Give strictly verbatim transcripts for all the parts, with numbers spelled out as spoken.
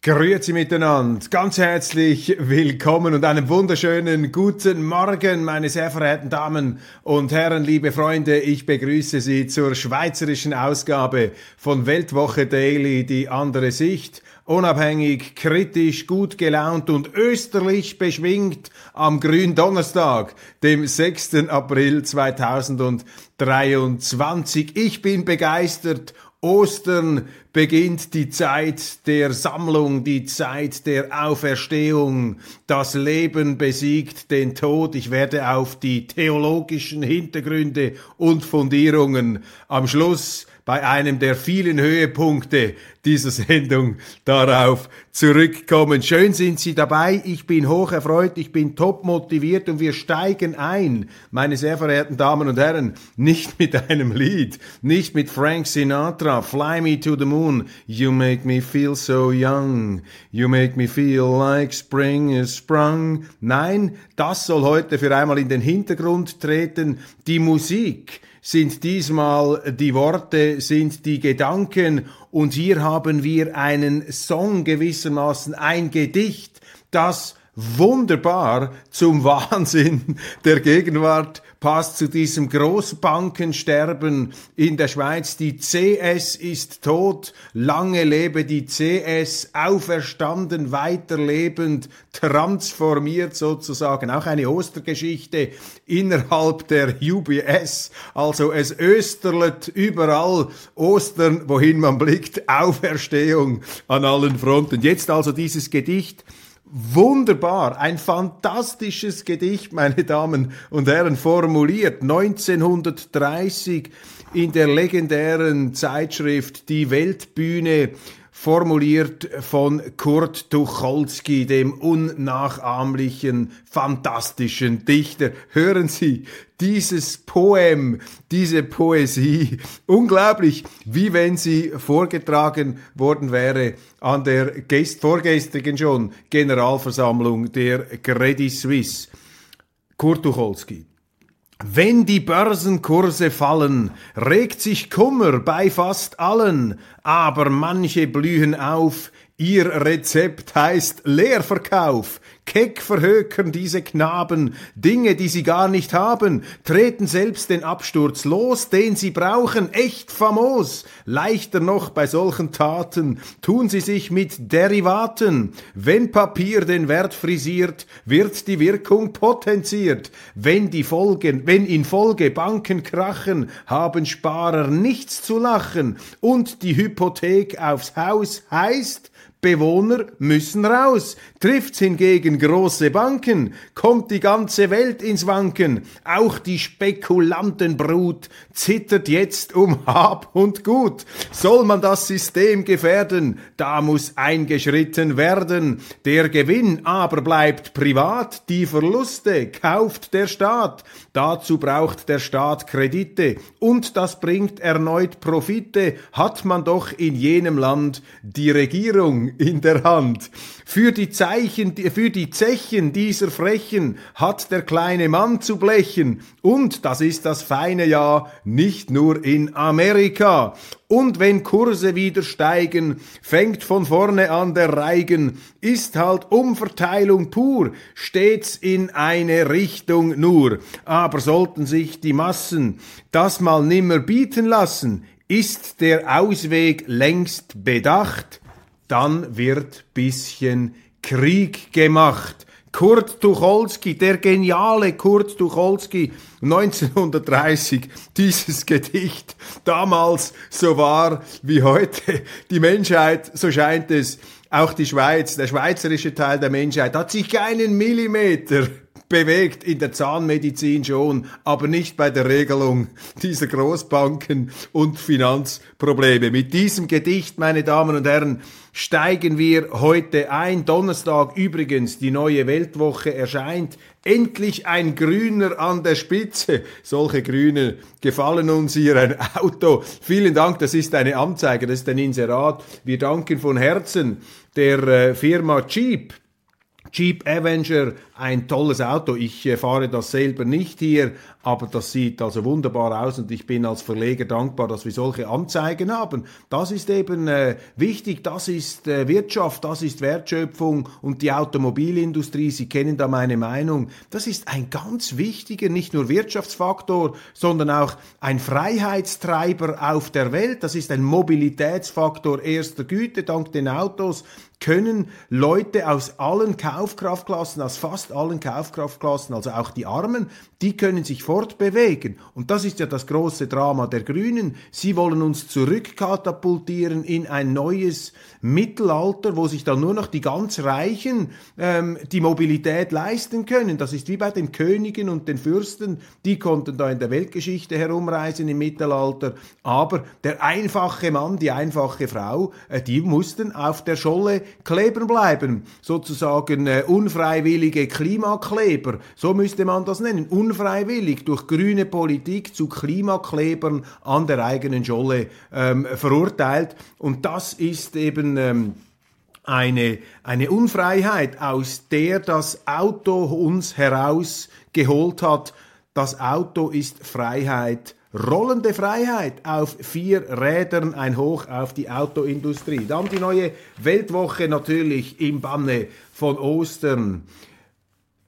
Grüezi miteinander, ganz herzlich willkommen und einen wunderschönen guten Morgen, meine sehr verehrten Damen und Herren, liebe Freunde. Ich begrüße Sie zur schweizerischen Ausgabe von Weltwoche Daily, die andere Sicht. Unabhängig, kritisch, gut gelaunt und österlich beschwingt am Gründonnerstag, dem sechsten April zweitausenddreiundzwanzig. Ich bin begeistert. Ostern beginnt, die Zeit der Sammlung, die Zeit der Auferstehung. Das Leben besiegt den Tod. Ich werde auf die theologischen Hintergründe und Fundierungen am Schluss bei einem der vielen Höhepunkte dieser Sendung darauf zurückkommen. Schön sind Sie dabei. Ich bin hoch erfreut, ich bin top motiviert und wir steigen ein, meine sehr verehrten Damen und Herren, nicht mit einem Lied, nicht mit Frank Sinatra, Fly Me to the Moon, You make me feel so young, you make me feel like spring is sprung. Nein, das soll heute für einmal in den Hintergrund treten. Die Musik sind diesmal die Worte, sind die Gedanken, und hier haben wir einen Song gewissermaßen, ein Gedicht, das wunderbar zum Wahnsinn der Gegenwart passt, zu diesem Großbankensterben in der Schweiz. Die C S ist tot, lange lebe die C S, auferstanden, weiterlebend, transformiert sozusagen. Auch eine Ostergeschichte innerhalb der U B S. Also es österlet überall, Ostern, wohin man blickt, Auferstehung an allen Fronten. Jetzt also dieses Gedicht. Wunderbar, ein fantastisches Gedicht, meine Damen und Herren, formuliert neunzehnhundertdreißig in der legendären Zeitschrift Die Weltbühne, formuliert von Kurt Tucholsky, dem unnachahmlichen, fantastischen Dichter. Hören Sie dieses Poem, diese Poesie. Unglaublich, wie wenn sie vorgetragen worden wäre an der gest- vorgestrigen schon Generalversammlung der Credit Suisse. Kurt Tucholsky. Wenn die Börsenkurse fallen, regt sich Kummer bei fast allen, aber manche blühen auf, ihr Rezept heißt Leerverkauf. Keck verhökern diese Knaben Dinge, die sie gar nicht haben, treten selbst den Absturz los, den sie brauchen, echt famos. Leichter noch bei solchen Taten tun sie sich mit Derivaten. Wenn Papier den Wert frisiert, wird die Wirkung potenziert. Wenn die Folgen, wenn in Folge Banken krachen, haben Sparer nichts zu lachen, und die Hypothek aufs Haus heißt, Bewohner müssen raus. Trifft's hingegen große Banken, kommt die ganze Welt ins Wanken. Auch die Spekulantenbrut zittert jetzt um Hab und Gut. Soll man das System gefährden, da muss eingeschritten werden. Der Gewinn aber bleibt privat, die Verluste kauft der Staat. Dazu braucht der Staat Kredite, und das bringt erneut Profite. Hat man doch in jenem Land die Regierung in der Hand. Für die Zeichen, für die Zechen dieser Frechen hat der kleine Mann zu blechen. Und das ist das feine Jahr, nicht nur in Amerika. Und wenn Kurse wieder steigen, fängt von vorne an der Reigen, ist halt Umverteilung pur, stets in eine Richtung nur. Aber sollten sich die Massen das mal nimmer bieten lassen, ist der Ausweg längst bedacht. Dann wird bisschen Krieg gemacht. Kurt Tucholsky, der geniale Kurt Tucholsky, neunzehnhundertdreißig, dieses Gedicht, damals so wahr wie heute. Die Menschheit, so scheint es, auch die Schweiz, der schweizerische Teil der Menschheit, hat sich keinen Millimeter bewegt, in der Zahnmedizin schon, aber nicht bei der Regelung dieser Großbanken und Finanzprobleme. Mit diesem Gedicht, meine Damen und Herren, steigen wir heute ein. Donnerstag übrigens, die neue Weltwoche erscheint. Endlich ein Grüner an der Spitze. Solche Grüne gefallen uns, hier ein Auto. Vielen Dank, das ist eine Anzeige, das ist ein Inserat. Wir danken von Herzen der Firma Jeep. Jeep Avenger, ein tolles Auto. Ich äh, fahre das selber nicht hier, aber das sieht also wunderbar aus und ich bin als Verleger dankbar, dass wir solche Anzeigen haben. Das ist eben äh, wichtig, das ist äh, Wirtschaft, das ist Wertschöpfung und die Automobilindustrie, Sie kennen da meine Meinung, das ist ein ganz wichtiger, nicht nur Wirtschaftsfaktor, sondern auch ein Freiheitstreiber auf der Welt. Das ist ein Mobilitätsfaktor erster Güte. Dank den Autos können Leute aus allen Kaufkraftklassen, aus fast allen Kaufkraftklassen, also auch die Armen, die können sich fortbewegen. Und das ist ja das große Drama der Grünen. Sie wollen uns zurückkatapultieren in ein neues Mittelalter, wo sich dann nur noch die ganz Reichen ähm, die Mobilität leisten können. Das ist wie bei den Königen und den Fürsten. Die konnten da in der Weltgeschichte herumreisen im Mittelalter. Aber der einfache Mann, die einfache Frau, äh, die mussten auf der Scholle kleben bleiben. Sozusagen äh, unfreiwillige Klimakleber, so müsste man das nennen. Unfreiwillig durch grüne Politik zu Klimaklebern an der eigenen Scholle ähm, verurteilt. Und das ist eben ähm, eine, eine Unfreiheit, aus der das Auto uns herausgeholt hat. Das Auto ist Freiheit. Rollende Freiheit auf vier Rädern, ein Hoch auf die Autoindustrie. Dann die neue Weltwoche natürlich im Banne von Ostern.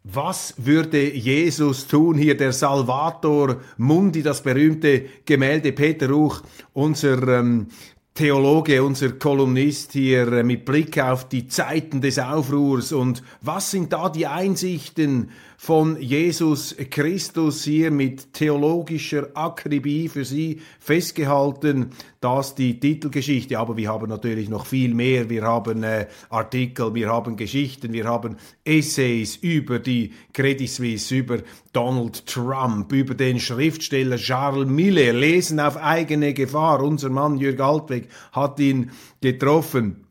Was würde Jesus tun? Hier der Salvator Mundi, das berühmte Gemälde. Peter Ruch, unser ähm, Theologe, unser Kolumnist hier mit Blick auf die Zeiten des Aufruhrs. Und was sind da die Einsichten von Jesus Christus hier mit theologischer Akribie für Sie festgehalten? Das die Titelgeschichte. Aber wir haben natürlich noch viel mehr. Wir haben äh, Artikel, wir haben Geschichten, wir haben Essays über die Credit Suisse, über Donald Trump, über den Schriftsteller Charles Miller. Lesen auf eigene Gefahr. Unser Mann Jürg Altweg hat ihn getroffen.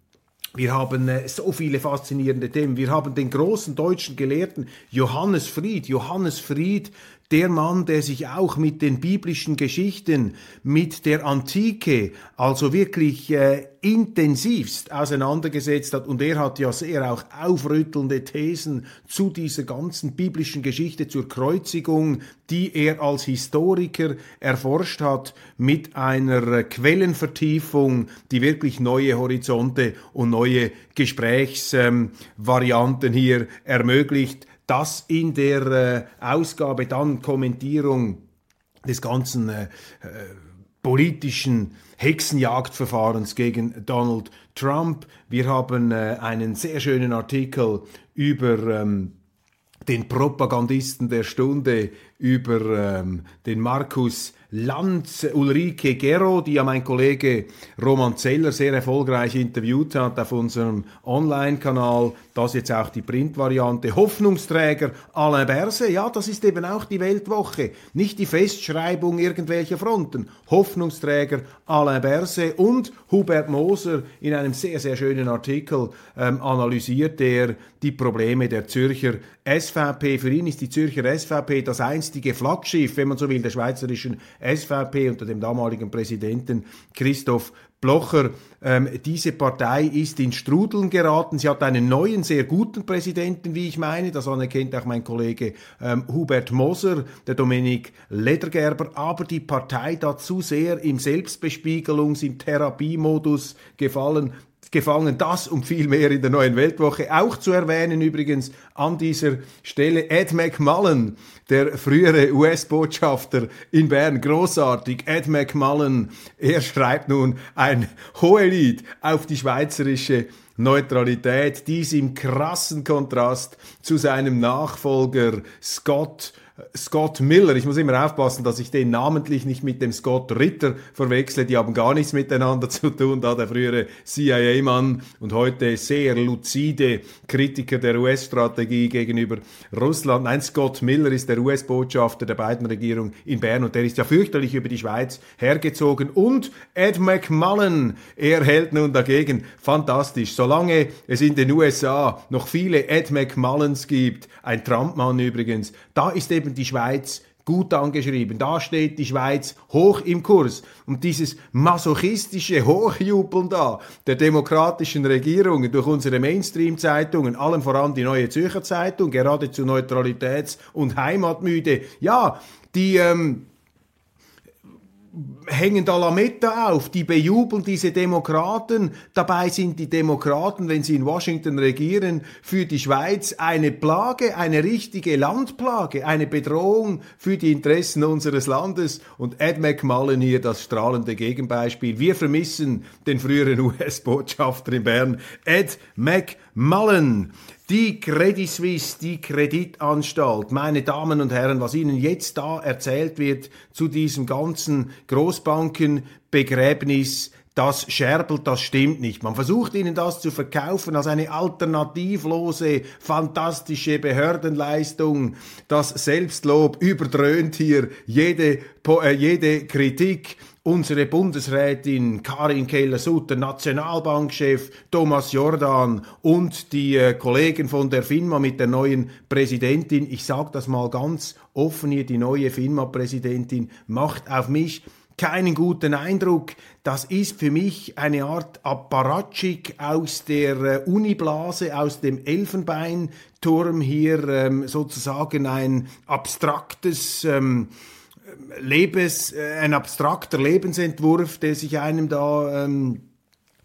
Wir haben äh, so viele faszinierende Themen. Wir haben den großen deutschen Gelehrten Johannes Fried. Johannes Fried, der Mann, der sich auch mit den biblischen Geschichten, mit der Antike, also wirklich äh, intensivst auseinandergesetzt hat. Und er hat ja sehr auch aufrüttelnde Thesen zu dieser ganzen biblischen Geschichte, zur Kreuzigung, die er als Historiker erforscht hat, mit einer Quellenvertiefung, die wirklich neue Horizonte und neue Gesprächsvarianten ähm, hier ermöglicht. Das in der äh, Ausgabe, dann Kommentierung des ganzen äh, äh, politischen Hexenjagdverfahrens gegen Donald Trump. Wir haben äh, einen sehr schönen Artikel über ähm, den Propagandisten der Stunde, über ähm, den Markus Lanz, Ulrike Gero, die ja mein Kollege Roman Zeller sehr erfolgreich interviewt hat auf unserem Online-Kanal. Das jetzt auch die Print-Variante. Hoffnungsträger Alain Berset, ja, das ist eben auch die Weltwoche. Nicht die Festschreibung irgendwelcher Fronten. Hoffnungsträger Alain Berset und Hubert Moser in einem sehr, sehr schönen Artikel ähm, analysiert er die Probleme der Zürcher S V P. Für ihn ist die Zürcher S V P das einstige Flaggschiff, wenn man so will, der schweizerischen S V P unter dem damaligen Präsidenten Christoph Blocher. Ähm, diese Partei ist in Strudeln geraten. Sie hat einen neuen, sehr guten Präsidenten, wie ich meine. Das anerkennt auch mein Kollege ähm, Hubert Moser, der Dominik Ledergerber. Aber die Partei dazu sehr im Selbstbespiegelungs-, im Therapiemodus gefallen. gefangen, das und viel mehr in der neuen Weltwoche. Auch zu erwähnen übrigens an dieser Stelle Ed McMullen, der frühere U S-Botschafter in Bern. Grossartig, Ed McMullen. Er schreibt nun ein Hohelied auf die schweizerische Neutralität, dies im krassen Kontrast zu seinem Nachfolger Scott Scott Miller. Ich muss immer aufpassen, dass ich den namentlich nicht mit dem Scott Ritter verwechsle. Die haben gar nichts miteinander zu tun, da der frühere C I A-Mann und heute sehr luzide Kritiker der U S-Strategie gegenüber Russland. Nein, Scott Miller ist der U S-Botschafter der Biden-Regierung in Bern und der ist ja fürchterlich über die Schweiz hergezogen. Und Ed McMullen, er hält nun dagegen. Fantastisch. Solange es in den U S A noch viele Ed McMullens gibt, ein Trump-Mann übrigens, da ist eben die Schweiz gut angeschrieben. Da steht die Schweiz hoch im Kurs. Und dieses masochistische Hochjubeln da der demokratischen Regierungen durch unsere Mainstream-Zeitungen, allem voran die Neue Zürcher Zeitung, geradezu neutralitäts- und heimatmüde, ja, die ähm, hängen da Lametta auf, die bejubeln diese Demokraten. Dabei sind die Demokraten, wenn sie in Washington regieren, für die Schweiz eine Plage, eine richtige Landplage, eine Bedrohung für die Interessen unseres Landes. Und Ed McMullen hier das strahlende Gegenbeispiel. Wir vermissen den früheren U S-Botschafter in Bern, Ed McMullen. Die Credit Suisse, die Kreditanstalt, meine Damen und Herren, was Ihnen jetzt da erzählt wird zu diesem ganzen Großbankenbegräbnis, das scherbelt, das stimmt nicht. Man versucht Ihnen das zu verkaufen als eine alternativlose, fantastische Behördenleistung. Das Selbstlob überdröhnt hier jede, äh, jede Kritik. Unsere Bundesrätin Karin Keller-Sutter, Nationalbankchef Thomas Jordan und die äh, Kollegen von der FINMA mit der neuen Präsidentin. Ich sage das mal ganz offen hier, die neue FINMA-Präsidentin macht auf mich keinen guten Eindruck. Das ist für mich eine Art Apparatschik aus der Uniblase, aus dem Elfenbeinturm hier, ähm, sozusagen ein abstraktes... Ähm, Lebens, ein abstrakter Lebensentwurf, der sich einem da ähm,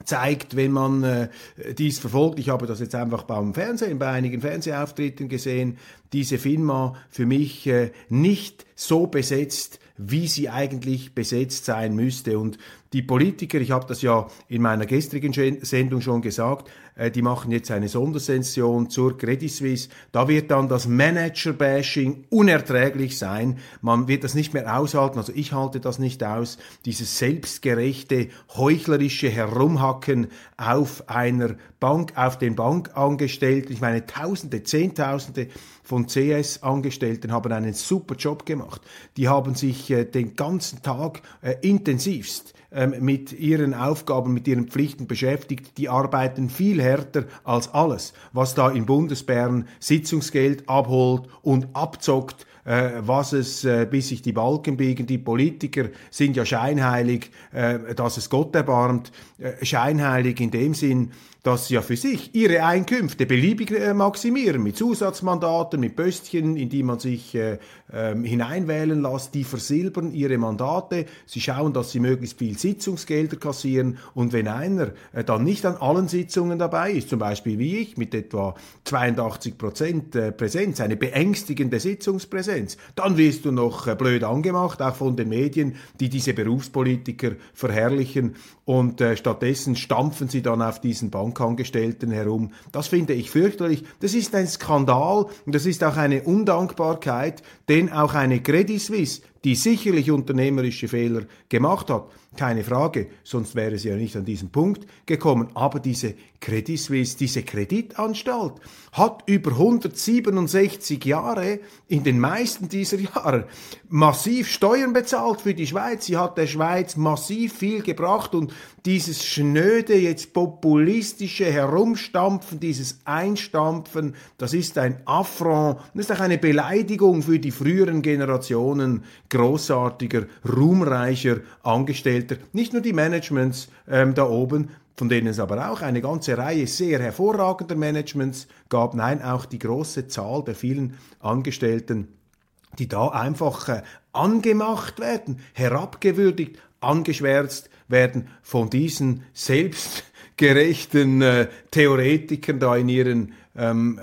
zeigt, wenn man äh, dies verfolgt. Ich habe das jetzt einfach beim Fernsehen, bei einigen Fernsehauftritten gesehen. Diese FINMA für mich äh, nicht so besetzt, wie sie eigentlich besetzt sein müsste. Und die Politiker, ich habe das ja in meiner gestrigen Sendung schon gesagt, äh, die machen jetzt eine Sondersession zur Credit Suisse. Da wird dann das Manager-Bashing unerträglich sein. Man wird das nicht mehr aushalten, also ich halte das nicht aus, dieses selbstgerechte, heuchlerische Herumhacken auf einer Bank, auf den Bankangestellten. Ich meine, Tausende, Zehntausende von C S-Angestellten haben einen super Job gemacht. Die haben sich äh, den ganzen Tag äh, intensivst ähm, mit ihren Aufgaben, mit ihren Pflichten beschäftigt. Die arbeiten viel härter als alles, was da in Bundesbern Sitzungsgeld abholt und abzockt, äh, was es, äh, bis sich die Balken biegen. Die Politiker sind ja scheinheilig, äh, dass es Gott erbarmt, äh, scheinheilig in dem Sinn, dass sie ja für sich ihre Einkünfte beliebig äh, maximieren, mit Zusatzmandaten, mit Pöstchen, in die man sich äh, äh, hineinwählen lässt. Die versilbern ihre Mandate, sie schauen, dass sie möglichst viel Sitzungsgelder kassieren. Und wenn einer äh, dann nicht an allen Sitzungen dabei ist, zum Beispiel wie ich, mit etwa zweiundachtzig Prozent äh, Präsenz, eine beängstigende Sitzungspräsenz, dann wirst du noch äh, blöd angemacht, auch von den Medien, die diese Berufspolitiker verherrlichen. Und äh, stattdessen stampfen sie dann auf diesen Banken. Angestellten herum. Das finde ich fürchterlich. Das ist ein Skandal und das ist auch eine Undankbarkeit, denn auch eine Credit Suisse, die sicherlich unternehmerische Fehler gemacht hat, keine Frage, sonst wäre sie ja nicht an diesen Punkt gekommen. Aber diese Credit Suisse, diese Kreditanstalt, hat über hundertsiebenundsechzig Jahre, in den meisten dieser Jahre, massiv Steuern bezahlt für die Schweiz. Sie hat der Schweiz massiv viel gebracht und dieses schnöde, jetzt populistische Herumstampfen, dieses Einstampfen, das ist ein Affront, das ist auch eine Beleidigung für die früheren Generationen grossartiger, ruhmreicher Angestellter. Nicht nur die Managements ähm, da oben, von denen es aber auch eine ganze Reihe sehr hervorragender Managements gab. Nein, auch die grosse Zahl der vielen Angestellten, die da einfach äh, angemacht werden, herabgewürdigt, angeschwärzt werden von diesen selbstgerechten äh, Theoretikern da in ihren ähm,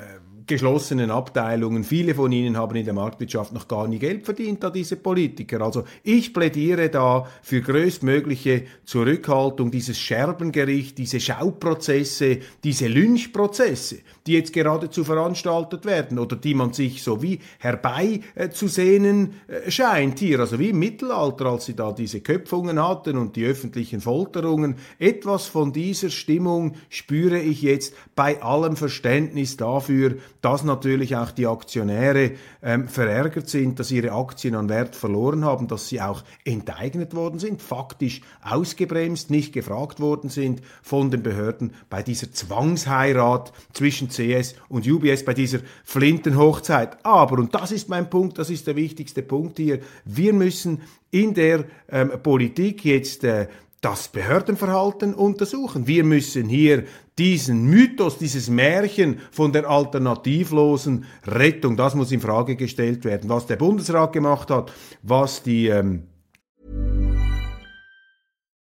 geschlossenen Abteilungen. Viele von ihnen haben in der Marktwirtschaft noch gar nie Geld verdient, da diese Politiker. Also ich plädiere da für größtmögliche Zurückhaltung, dieses Scherbengericht, diese Schauprozesse, diese Lynchprozesse, die jetzt geradezu veranstaltet werden oder die man sich so wie herbeizusehnen scheint hier, also wie im Mittelalter, als sie da diese Köpfungen hatten und die öffentlichen Folterungen. Etwas von dieser Stimmung spüre ich jetzt bei allem Verständnis dafür, dass natürlich auch die Aktionäre ähm, verärgert sind, dass ihre Aktien an Wert verloren haben, dass sie auch enteignet worden sind, faktisch ausgebremst, nicht gefragt worden sind von den Behörden bei dieser Zwangsheirat zwischen C S und U B S, bei dieser Flintenhochzeit. Aber, und das ist mein Punkt, das ist der wichtigste Punkt hier, wir müssen in der ähm, Politik jetzt äh, das Behördenverhalten untersuchen. Wir müssen hier diesen Mythos, dieses Märchen von der alternativlosen Rettung, das muss in Frage gestellt werden. Was der Bundesrat gemacht hat, was die... Ähm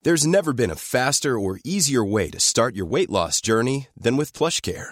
There's never been a faster or easier way to start your weight loss journey than with PlushCare.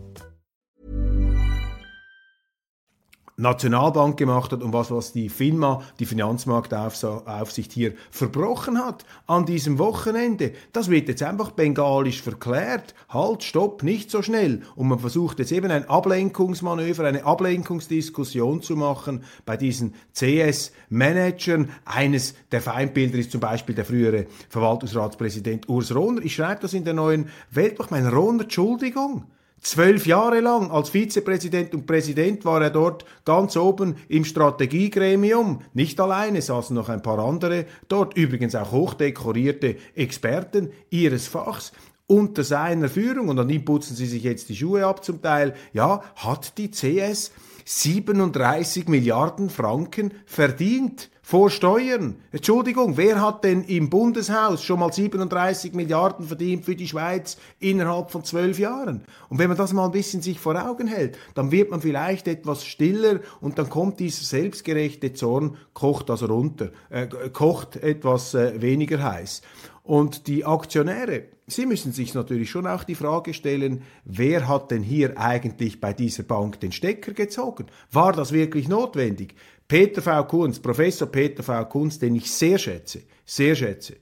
Nationalbank gemacht hat und was, was die FINMA, die Finanzmarktaufsicht hier verbrochen hat an diesem Wochenende. Das wird jetzt einfach bengalisch verklärt. Halt, stopp, nicht so schnell. Und man versucht jetzt eben ein Ablenkungsmanöver, eine Ablenkungsdiskussion zu machen bei diesen C S-Managern. Eines der Feindbilder ist zum Beispiel der frühere Verwaltungsratspräsident Urs Rohner. Ich schreibe das in der neuen Weltwoche. Mein Rohner, Entschuldigung. Zwölf Jahre lang als Vizepräsident und Präsident war er dort ganz oben im Strategiegremium. Nicht alleine, saßen noch ein paar andere dort, übrigens auch hochdekorierte Experten ihres Fachs. Unter seiner Führung, und an ihm putzen sie sich jetzt die Schuhe ab zum Teil, ja, hat die C S siebenunddreißig Milliarden Franken verdient vor Steuern. Entschuldigung, wer hat denn im Bundeshaus schon mal siebenunddreißig Milliarden verdient für die Schweiz innerhalb von zwölf Jahren? Und wenn man das mal ein bisschen sich vor Augen hält, dann wird man vielleicht etwas stiller und dann kommt dieser selbstgerechte Zorn, kocht also runter, äh, kocht etwas äh, weniger heiß. Und die Aktionäre, sie müssen sich natürlich schon auch die Frage stellen, wer hat denn hier eigentlich bei dieser Bank den Stecker gezogen? War das wirklich notwendig? Peter V. Kunz, Professor Peter V. Kunz, den ich sehr schätze, sehr schätze.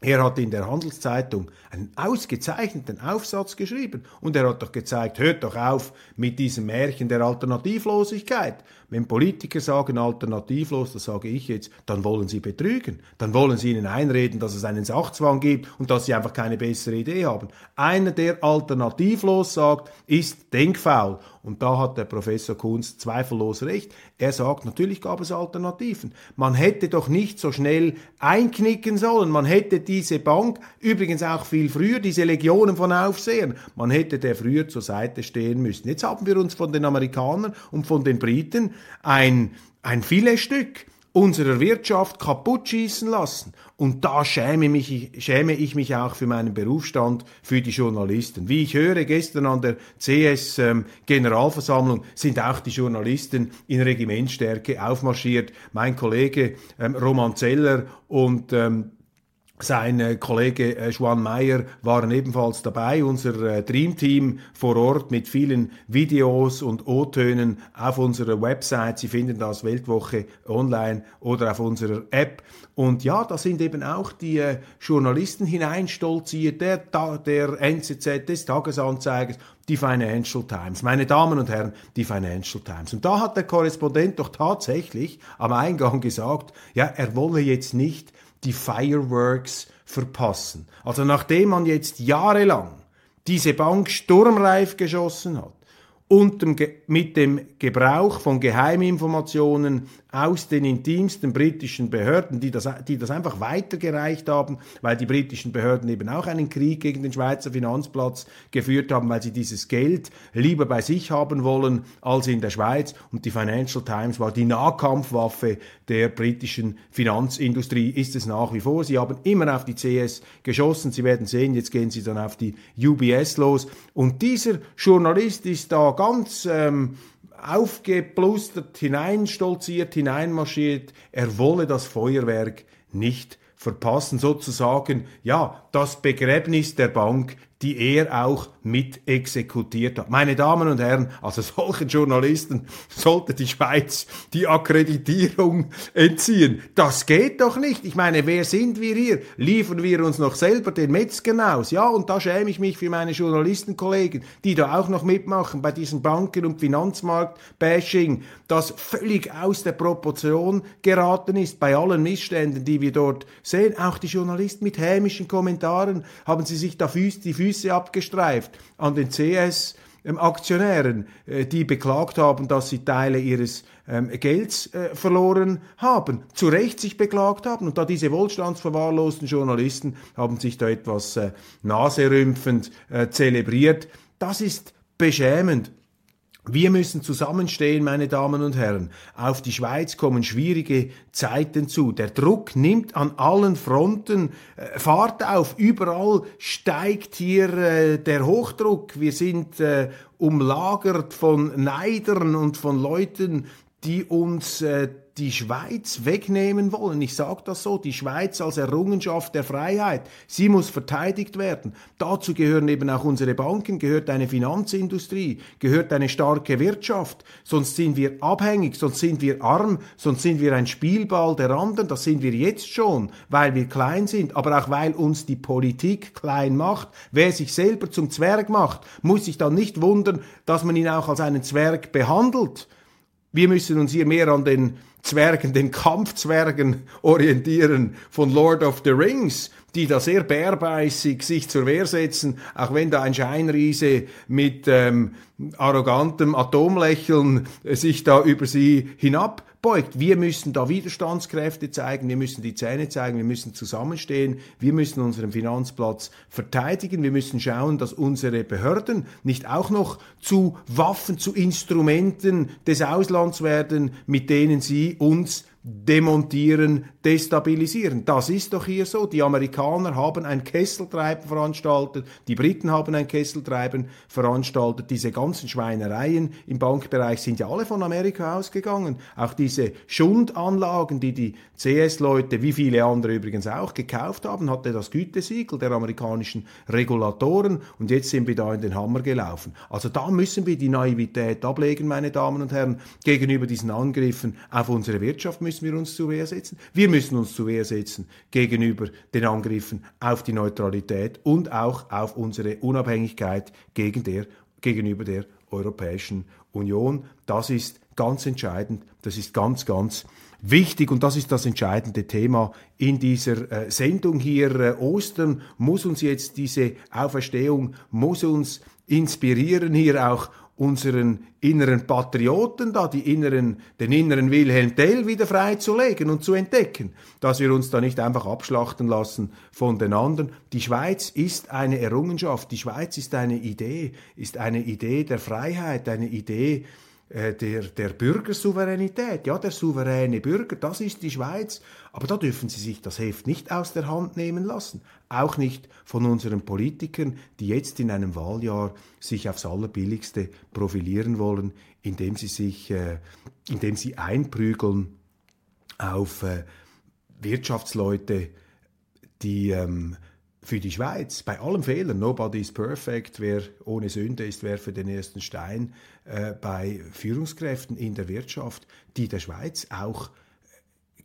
Er hat in der Handelszeitung einen ausgezeichneten Aufsatz geschrieben und er hat doch gezeigt, hört doch auf mit diesem Märchen der Alternativlosigkeit. Wenn Politiker sagen alternativlos, das sage ich jetzt, dann wollen sie betrügen. Dann wollen sie ihnen einreden, dass es einen Sachzwang gibt und dass sie einfach keine bessere Idee haben. Einer, der alternativlos sagt, ist denkfaul. Und da hat der Professor Kunz zweifellos recht. Er sagt, natürlich gab es Alternativen. Man hätte doch nicht so schnell einknicken sollen. Man hätte diese Bank, übrigens auch viel früher, diese Legionen von Aufsehern, man hätte der früher zur Seite stehen müssen. Jetzt haben wir uns von den Amerikanern und von den Briten ein, ein Filetstück unserer Wirtschaft kaputt schießen lassen. Und da schäme, mich, schäme ich mich auch für meinen Berufsstand, für die Journalisten. Wie ich höre, gestern an der C S-Generalversammlung ähm, sind auch die Journalisten in Regimentsstärke aufmarschiert. Mein Kollege ähm, Roman Zeller und ähm, Sein Kollege Juan Mayer waren ebenfalls dabei, unser Dreamteam vor Ort mit vielen Videos und O-Tönen auf unserer Website. Sie finden das Weltwoche online oder auf unserer App. Und ja, da sind eben auch die Journalisten hineinstolziert, der, der N Z Z, des Tagesanzeigers, die Financial Times. Meine Damen und Herren, die Financial Times. Und da hat der Korrespondent doch tatsächlich am Eingang gesagt, ja, er wolle jetzt nicht die Fireworks verpassen. Also nachdem man jetzt jahrelang diese Bank sturmreif geschossen hat und mit dem Gebrauch von Geheiminformationen aus den intimsten britischen Behörden, die das, die das einfach weitergereicht haben, weil die britischen Behörden eben auch einen Krieg gegen den Schweizer Finanzplatz geführt haben, weil sie dieses Geld lieber bei sich haben wollen als in der Schweiz. Und die Financial Times war die Nahkampfwaffe der britischen Finanzindustrie, ist es nach wie vor. Sie haben immer auf die C S geschossen. Sie werden sehen, jetzt gehen sie dann auf die U B S los. Und dieser Journalist ist da ganz ähm, aufgeplustert, hineinstolziert, hineinmarschiert. Er wolle das Feuerwerk nicht verpassen, sozusagen, ja, das Begräbnis der Bank, die er auch mit exekutiert hat. Meine Damen und Herren, also solchen Journalisten sollte die Schweiz die Akkreditierung entziehen. Das geht doch nicht. Ich meine, wer sind wir hier? Liefern wir uns noch selber den Metzgen aus? Ja, und da schäme ich mich für meine Journalistenkollegen, die da auch noch mitmachen bei diesem Banken- und Finanzmarkt-Bashing, das völlig aus der Proportion geraten ist bei allen Missständen, die wir dort sehen. Auch die Journalisten mit hämischen Kommentaren haben sie sich da füß, die Füße abgestreift an den C S-Aktionären, die beklagt haben, dass sie Teile ihres ähm, Gelds äh, verloren haben, zu Recht sich beklagt haben. Und da diese wohlstandsverwahrlosten Journalisten haben sich da etwas äh, naserümpfend äh, zelebriert. Das ist beschämend. Wir müssen zusammenstehen, meine Damen und Herren. Auf die Schweiz kommen schwierige Zeiten zu. Der Druck nimmt an allen Fronten äh, Fahrt auf. Überall steigt hier äh, der Hochdruck. Wir sind äh, umlagert von Neidern und von Leuten, die uns äh, die Schweiz wegnehmen wollen. Ich sage das so, die Schweiz als Errungenschaft der Freiheit, sie muss verteidigt werden. Dazu gehören eben auch unsere Banken, gehört eine Finanzindustrie, gehört eine starke Wirtschaft. Sonst sind wir abhängig, sonst sind wir arm, sonst sind wir ein Spielball der anderen. Das sind wir jetzt schon, weil wir klein sind, aber auch weil uns die Politik klein macht. Wer sich selber zum Zwerg macht, muss sich dann nicht wundern, dass man ihn auch als einen Zwerg behandelt. Wir müssen uns hier mehr an den Zwergen, den Kampfzwergen orientieren von Lord of the Rings, die da sehr bärbeißig sich zur Wehr setzen, auch wenn da ein Scheinriese mit ähm, arrogantem Atomlächeln sich da über sie hinabbeugt. Wir müssen da Widerstandskräfte zeigen, wir müssen die Zähne zeigen, wir müssen zusammenstehen, wir müssen unseren Finanzplatz verteidigen, wir müssen schauen, dass unsere Behörden nicht auch noch zu Waffen, zu Instrumenten des Auslands werden, mit denen sie uns demontieren, destabilisieren. Das ist doch hier so. Die Amerikaner haben ein Kesseltreiben veranstaltet, die Briten haben ein Kesseltreiben veranstaltet. Diese ganzen Schweinereien im Bankbereich sind ja alle von Amerika ausgegangen. Auch diese Schundanlagen, die die C S-Leute, wie viele andere übrigens auch, gekauft haben, hatte das Gütesiegel der amerikanischen Regulatoren und jetzt sind wir da in den Hammer gelaufen. Also da müssen wir die Naivität ablegen, meine Damen und Herren, gegenüber diesen Angriffen auf unsere Wirtschaft müssen wir uns zur Wehr setzen. Wir müssen uns zur Wehr setzen gegenüber den Angriffen auf die Neutralität und auch auf unsere Unabhängigkeit gegen der, gegenüber der Europäischen Union. Das ist ganz entscheidend, das ist ganz, ganz wichtig und das ist das entscheidende Thema in dieser äh, Sendung hier. Äh, Ostern muss uns jetzt, diese Auferstehung muss uns inspirieren, hier auch unseren inneren Patrioten da, die inneren, den inneren Wilhelm Tell wieder freizulegen und zu entdecken, dass wir uns da nicht einfach abschlachten lassen von den anderen. Die Schweiz ist eine Errungenschaft, die Schweiz ist eine Idee, ist eine Idee der Freiheit, eine Idee äh, der, der Bürgersouveränität, ja, der souveräne Bürger, das ist die Schweiz. Aber da dürfen Sie sich das Heft nicht aus der Hand nehmen lassen. Auch nicht von unseren Politikern, die jetzt in einem Wahljahr sich aufs Allerbilligste profilieren wollen, indem sie sich, äh, indem sie einprügeln auf äh, Wirtschaftsleute, die ähm, für die Schweiz, bei allem Fehlern, nobody is perfect, wer ohne Sünde ist, werfe den ersten Stein, äh, bei Führungskräften in der Wirtschaft, die der Schweiz auch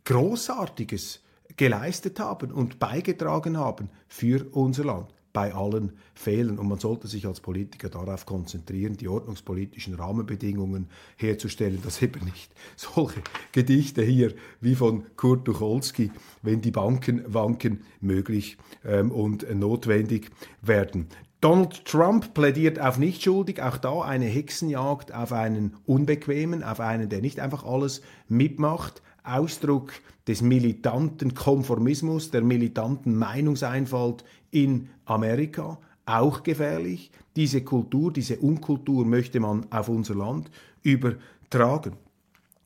Großartiges geleistet haben und beigetragen haben für unser Land, bei allen Fehlern. Und man sollte sich als Politiker darauf konzentrieren, die ordnungspolitischen Rahmenbedingungen herzustellen, dass eben nicht solche Gedichte hier wie von Kurt Tucholsky, wenn die Banken wanken, möglich ähm, und notwendig werden. Donald Trump plädiert auf nicht schuldig, auch da eine Hexenjagd auf einen Unbequemen, auf einen, der nicht einfach alles mitmacht. Ausdruck des militanten Konformismus, der militanten Meinungseinfalt in Amerika, auch gefährlich. Diese Kultur, diese Unkultur möchte man auf unser Land übertragen.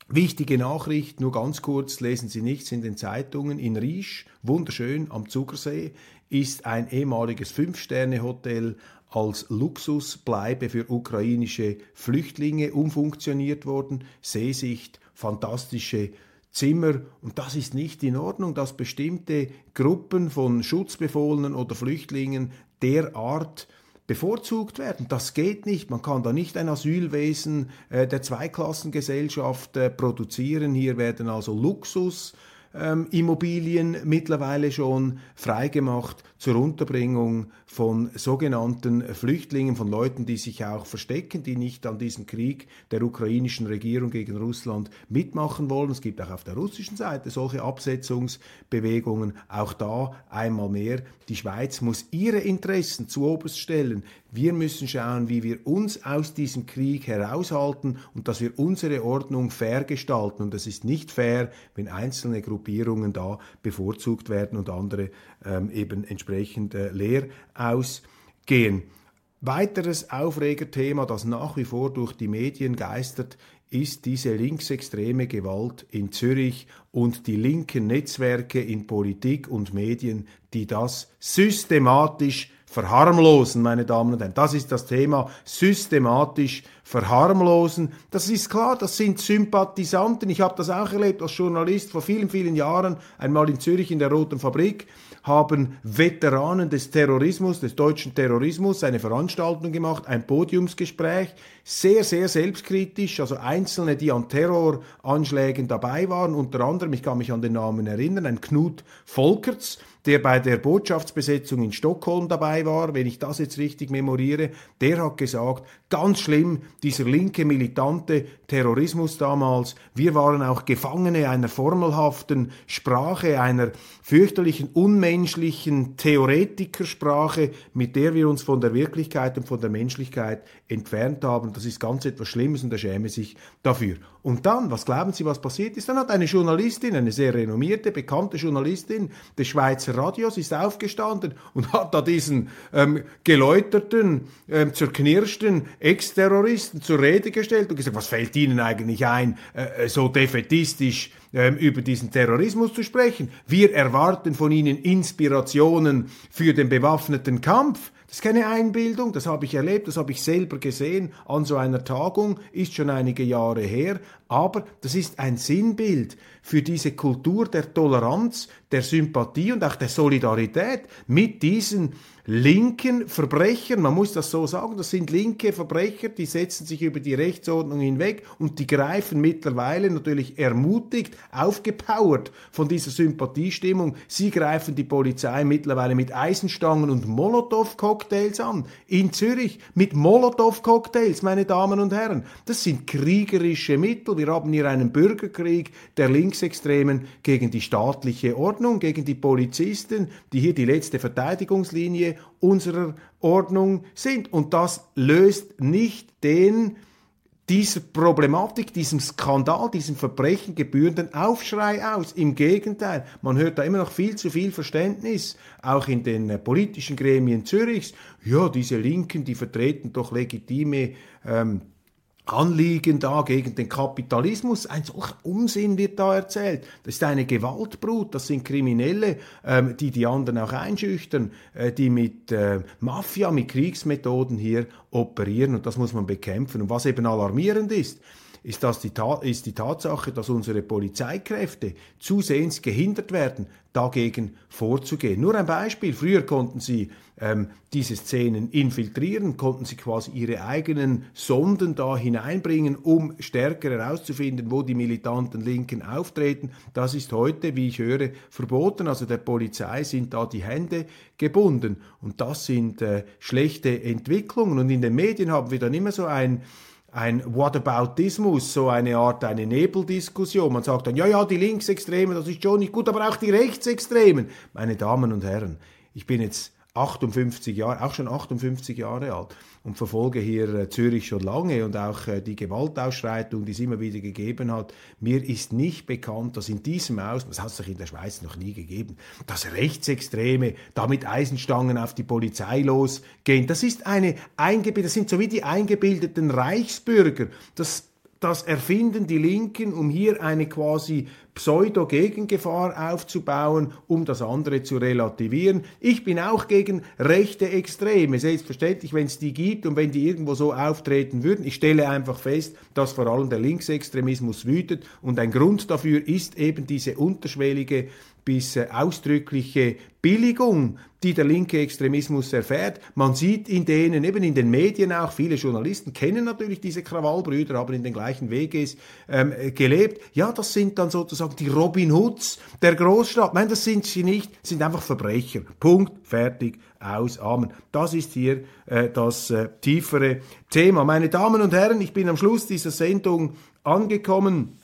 Wichtige Nachricht, nur ganz kurz, lesen Sie nichts in den Zeitungen. In Riesch, wunderschön am Zuckersee, ist ein ehemaliges Fünf-Sterne-Hotel als Luxusbleibe für ukrainische Flüchtlinge umfunktioniert worden. Seesicht, fantastische Zimmer. Und das ist nicht in Ordnung, dass bestimmte Gruppen von Schutzbefohlenen oder Flüchtlingen derart bevorzugt werden. Das geht nicht. Man kann da nicht ein Asylwesen äh, der Zweiklassengesellschaft äh, produzieren. Hier werden also Luxusimmobilien ähm, mittlerweile schon freigemacht zur Unterbringung von sogenannten Flüchtlingen, von Leuten, die sich auch verstecken, die nicht an diesem Krieg der ukrainischen Regierung gegen Russland mitmachen wollen. Es gibt auch auf der russischen Seite solche Absetzungsbewegungen. Auch da einmal mehr, die Schweiz muss ihre Interessen zuoberst stellen. Wir müssen schauen, wie wir uns aus diesem Krieg heraushalten und dass wir unsere Ordnung fair gestalten. Und es ist nicht fair, wenn einzelne Gruppierungen da bevorzugt werden und andere ähm, eben entsprechend entsprechend leer ausgehen. Weiteres Aufregerthema, das nach wie vor durch die Medien geistert, ist diese linksextreme Gewalt in Zürich und die linken Netzwerke in Politik und Medien, die das systematisch verharmlosen, meine Damen und Herren. Das ist das Thema, systematisch verharmlosen. Das ist klar, das sind Sympathisanten. Ich habe das auch erlebt als Journalist vor vielen, vielen Jahren, einmal in Zürich in der Roten Fabrik, haben Veteranen des Terrorismus, des deutschen Terrorismus, eine Veranstaltung gemacht, ein Podiumsgespräch, sehr, sehr selbstkritisch, also Einzelne, die an Terroranschlägen dabei waren, unter anderem, ich kann mich an den Namen erinnern, ein Knut Volkerts, der bei der Botschaftsbesetzung in Stockholm dabei war, wenn ich das jetzt richtig memoriere, der hat gesagt, ganz schlimm, dieser linke militante Terrorismus damals, wir waren auch Gefangene einer formelhaften Sprache, einer fürchterlichen, unmenschlichen Theoretikersprache, mit der wir uns von der Wirklichkeit und von der Menschlichkeit entfernt haben. Das ist ganz etwas Schlimmes und er schäme sich dafür. Und dann, was glauben Sie, was passiert ist? Dann hat eine Journalistin, eine sehr renommierte, bekannte Journalistin des Schweizer Radios ist aufgestanden und hat da diesen ähm, geläuterten, ähm, zerknirschten Ex-Terroristen zur Rede gestellt und gesagt, was fällt Ihnen eigentlich ein, äh, so defätistisch äh, über diesen Terrorismus zu sprechen? Wir erwarten von Ihnen Inspirationen für den bewaffneten Kampf. Das ist keine Einbildung, das habe ich erlebt, das habe ich selber gesehen an so einer Tagung, ist schon einige Jahre her, aber das ist ein Sinnbild für diese Kultur der Toleranz, der Sympathie und auch der Solidarität mit diesen linken Verbrechern. Man muss das so sagen, das sind linke Verbrecher, die setzen sich über die Rechtsordnung hinweg und die greifen mittlerweile, natürlich ermutigt, aufgepowert von dieser Sympathiestimmung, sie greifen die Polizei mittlerweile mit Eisenstangen und Molotow-Cocktails an. In Zürich mit Molotow-Cocktails, meine Damen und Herren. Das sind kriegerische Mittel. Wir haben hier einen Bürgerkrieg der Linksextremen gegen die staatliche Ordnung, gegen die Polizisten, die hier die letzte Verteidigungslinie unserer Ordnung sind. Und das löst nicht den dieser Problematik, diesem Skandal, diesem Verbrechen gebührenden Aufschrei aus. Im Gegenteil, man hört da immer noch viel zu viel Verständnis, auch in den politischen Gremien Zürichs. Ja, diese Linken, die vertreten doch legitime ähm, Anliegen da gegen den Kapitalismus. Ein solcher Unsinn wird da erzählt. Das ist eine Gewaltbrut, das sind Kriminelle, ähm, die die anderen auch einschüchtern, äh, die mit äh, Mafia, mit Kriegsmethoden hier operieren und das muss man bekämpfen. Und was eben alarmierend ist, ist, dass die Ta- ist die Tatsache, dass unsere Polizeikräfte zusehends gehindert werden, dagegen vorzugehen. Nur ein Beispiel, früher konnten sie ähm, diese Szenen infiltrieren, konnten sie quasi ihre eigenen Sonden da hineinbringen, um stärker herauszufinden, wo die militanten Linken auftreten. Das ist heute, wie ich höre, verboten. Also der Polizei sind da die Hände gebunden. Und das sind äh, schlechte Entwicklungen. Und in den Medien haben wir dann immer so ein Ein Whataboutismus, so eine Art, eine Nebeldiskussion. Man sagt dann, ja, ja, die Linksextremen, das ist schon nicht gut, aber auch die Rechtsextremen. Meine Damen und Herren, ich bin jetzt achtundfünfzig Jahre, auch schon achtundfünfzig Jahre alt und verfolge hier äh, Zürich schon lange und auch äh, die Gewaltausschreitung, die es immer wieder gegeben hat. Mir ist nicht bekannt, dass in diesem Haus, das hat es doch in der Schweiz noch nie gegeben, dass Rechtsextreme da mit Eisenstangen auf die Polizei losgehen. Das ist eine eingebildete, das sind so wie die eingebildeten Reichsbürger. Das Das erfinden die Linken, um hier eine quasi Pseudo-Gegengefahr aufzubauen, um das andere zu relativieren. Ich bin auch gegen rechte Extreme, selbstverständlich, wenn es die gibt und wenn die irgendwo so auftreten würden. Ich stelle einfach fest, dass vor allem der Linksextremismus wütet und ein Grund dafür ist eben diese unterschwellige bis ausdrückliche Billigung, die der linke Extremismus erfährt. Man sieht in denen, eben in den Medien auch, viele Journalisten kennen natürlich diese Krawallbrüder, haben in den gleichen W Gs ähm, gelebt. Ja, das sind dann sozusagen die Robin Hoods der Großstadt. Nein, das sind sie nicht, sind einfach Verbrecher. Punkt, fertig, aus, Amen. Das ist hier äh, das äh, tiefere Thema. Meine Damen und Herren, ich bin am Schluss dieser Sendung angekommen.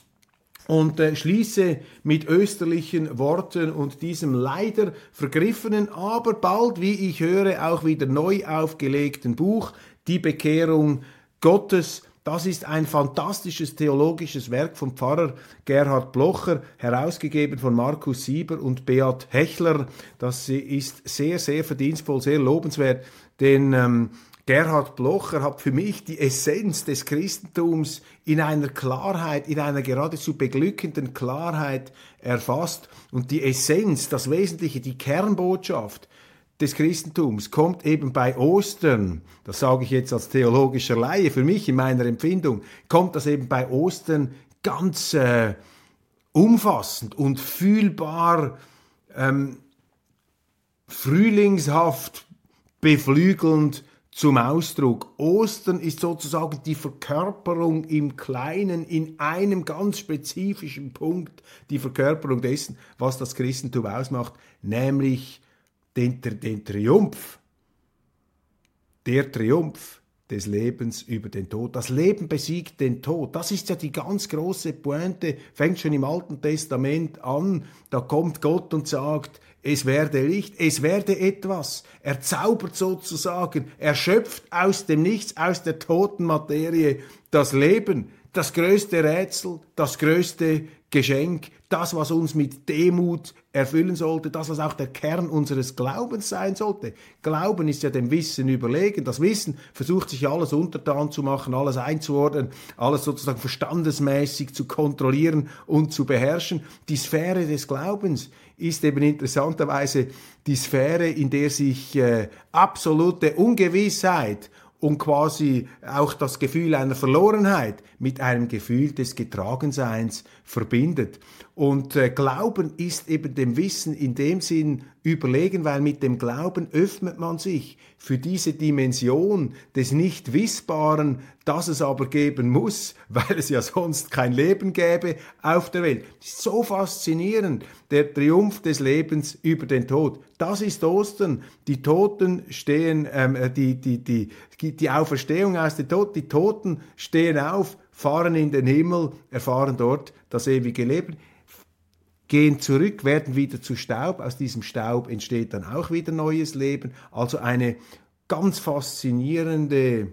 Und äh, schließe mit österlichen Worten und diesem leider vergriffenen, aber bald, wie ich höre, auch wieder neu aufgelegten Buch, Die Bekehrung Gottes. Das ist ein fantastisches theologisches Werk vom Pfarrer Gerhard Blocher, herausgegeben von Markus Sieber und Beat Hechler. Das ist sehr, sehr verdienstvoll, sehr lobenswert, denn ähm, Gerhard Blocher hat für mich die Essenz des Christentums in einer Klarheit, in einer geradezu beglückenden Klarheit erfasst. Und die Essenz, das Wesentliche, die Kernbotschaft des Christentums kommt eben bei Ostern, das sage ich jetzt als theologischer Laie, für mich in meiner Empfindung, kommt das eben bei Ostern ganz äh, umfassend und fühlbar ähm, frühlingshaft, beflügelnd zum Ausdruck. Ostern ist sozusagen die Verkörperung im Kleinen, in einem ganz spezifischen Punkt, die Verkörperung dessen, was das Christentum ausmacht, nämlich den, den Triumph, der Triumph des Lebens über den Tod. Das Leben besiegt den Tod. Das ist ja die ganz große Pointe, fängt schon im Alten Testament an. Da kommt Gott und sagt, es werde Licht, es werde etwas. Er zaubert sozusagen, er schöpft aus dem Nichts, aus der toten Materie das Leben. Das größte Rätsel, das größte Geschenk, das, was uns mit Demut erfüllen sollte, das, was auch der Kern unseres Glaubens sein sollte. Glauben ist ja dem Wissen überlegen. Das Wissen versucht sich alles untertan zu machen, alles einzuordnen, alles sozusagen verstandesmäßig zu kontrollieren und zu beherrschen. Die Sphäre des Glaubens ist eben interessanterweise die Sphäre, in der sich äh, absolute Ungewissheit und quasi auch das Gefühl einer Verlorenheit mit einem Gefühl des Getragenseins verbindet. Und äh, Glauben ist eben dem Wissen in dem Sinn überlegen, weil mit dem Glauben öffnet man sich für diese Dimension des Nichtwissbaren, das es aber geben muss, weil es ja sonst kein Leben gäbe auf der Welt. Das ist so faszinierend, der Triumph des Lebens über den Tod. Das ist Ostern. Die Toten stehen, ähm, die, die, die, die Auferstehung aus dem Tod, die Toten stehen auf, fahren in den Himmel, erfahren dort das ewige Leben, gehen zurück, werden wieder zu Staub. Aus diesem Staub entsteht dann auch wieder neues Leben. Also eine ganz faszinierende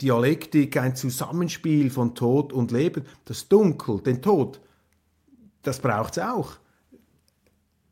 Dialektik, ein Zusammenspiel von Tod und Leben. Das Dunkel, den Tod, das braucht es auch.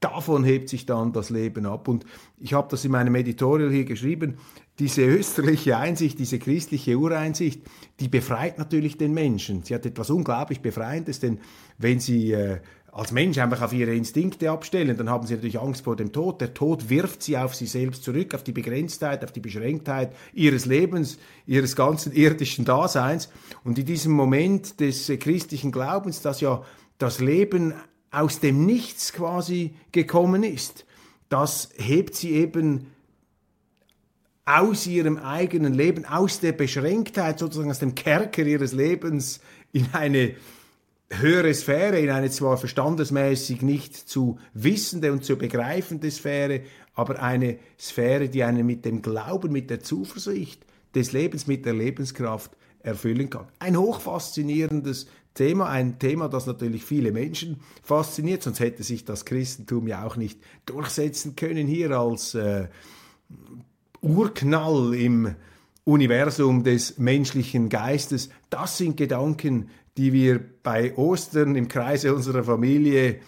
Davon hebt sich dann das Leben ab. Und ich habe das in meinem Editorial hier geschrieben, diese österliche Einsicht, diese christliche Ureinsicht, die befreit natürlich den Menschen. Sie hat etwas unglaublich Befreiendes, denn wenn sie äh, als Mensch einfach auf ihre Instinkte abstellen, dann haben sie natürlich Angst vor dem Tod. Der Tod wirft sie auf sie selbst zurück, auf die Begrenztheit, auf die Beschränktheit ihres Lebens, ihres ganzen irdischen Daseins. Und in diesem Moment des äh, christlichen Glaubens, dass ja das Leben aus dem Nichts quasi gekommen ist, das hebt sie eben aus ihrem eigenen Leben, aus der Beschränktheit, sozusagen aus dem Kerker ihres Lebens in eine höhere Sphäre, in eine zwar verstandesmäßig nicht zu wissende und zu begreifende Sphäre, aber eine Sphäre, die einen mit dem Glauben, mit der Zuversicht des Lebens, mit der Lebenskraft erfüllen kann. Ein hochfaszinierendes Thema, ein Thema, das natürlich viele Menschen fasziniert, sonst hätte sich das Christentum ja auch nicht durchsetzen können hier als äh, Urknall im Universum des menschlichen Geistes. Das sind Gedanken, die wir bei Ostern im Kreise unserer Familie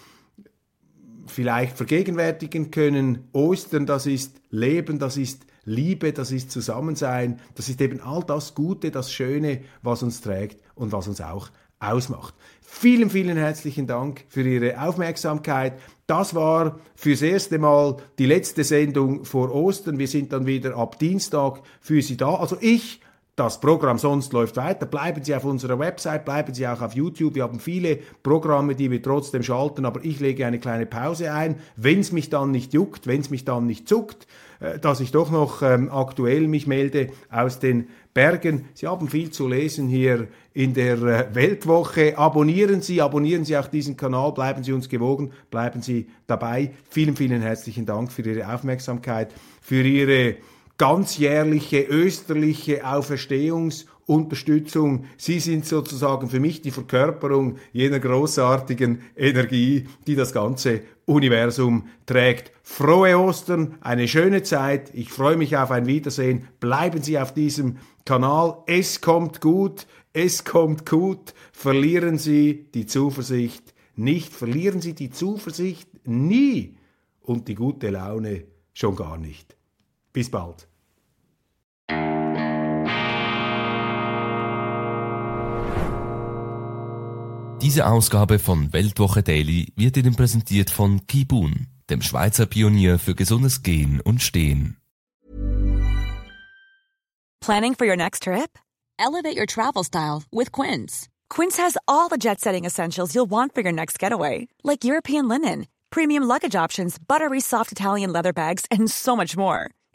vielleicht vergegenwärtigen können. Ostern, das ist Leben, das ist Liebe, das ist Zusammensein, das ist eben all das Gute, das Schöne, was uns trägt und was uns auch ausmacht. Vielen, vielen herzlichen Dank für Ihre Aufmerksamkeit. Das war fürs erste Mal die letzte Sendung vor Ostern. Wir sind dann wieder ab Dienstag für Sie da. Also ich, das Programm sonst läuft weiter. Bleiben Sie auf unserer Website, bleiben Sie auch auf YouTube. Wir haben viele Programme, die wir trotzdem schalten, aber ich lege eine kleine Pause ein. Wenn es mich dann nicht juckt, wenn es mich dann nicht zuckt, dass ich doch noch ähm, aktuell mich melde aus den Bergen. Sie haben viel zu lesen hier in der Weltwoche. Abonnieren Sie, abonnieren Sie auch diesen Kanal, bleiben Sie uns gewogen, bleiben Sie dabei. Vielen, vielen herzlichen Dank für Ihre Aufmerksamkeit, für Ihre ganzjährliche, österliche Auferstehungsunterstützung. Sie sind sozusagen für mich die Verkörperung jener großartigen Energie, die das ganze Universum trägt. Frohe Ostern, eine schöne Zeit. Ich freue mich auf ein Wiedersehen. Bleiben Sie auf diesem Kanal. Es kommt gut, es kommt gut. Verlieren Sie die Zuversicht nicht. Verlieren Sie die Zuversicht nie und die gute Laune schon gar nicht. Bis bald. Diese Ausgabe von Weltwoche Daily wird Ihnen präsentiert von Kibun, dem Schweizer Pionier für gesundes Gehen und Stehen. Planning for your next trip? Elevate your travel style with Quince. Quince has all the jet-setting essentials you'll want for your next getaway, like European linen, premium luggage options, buttery soft Italian leather bags, and so much more.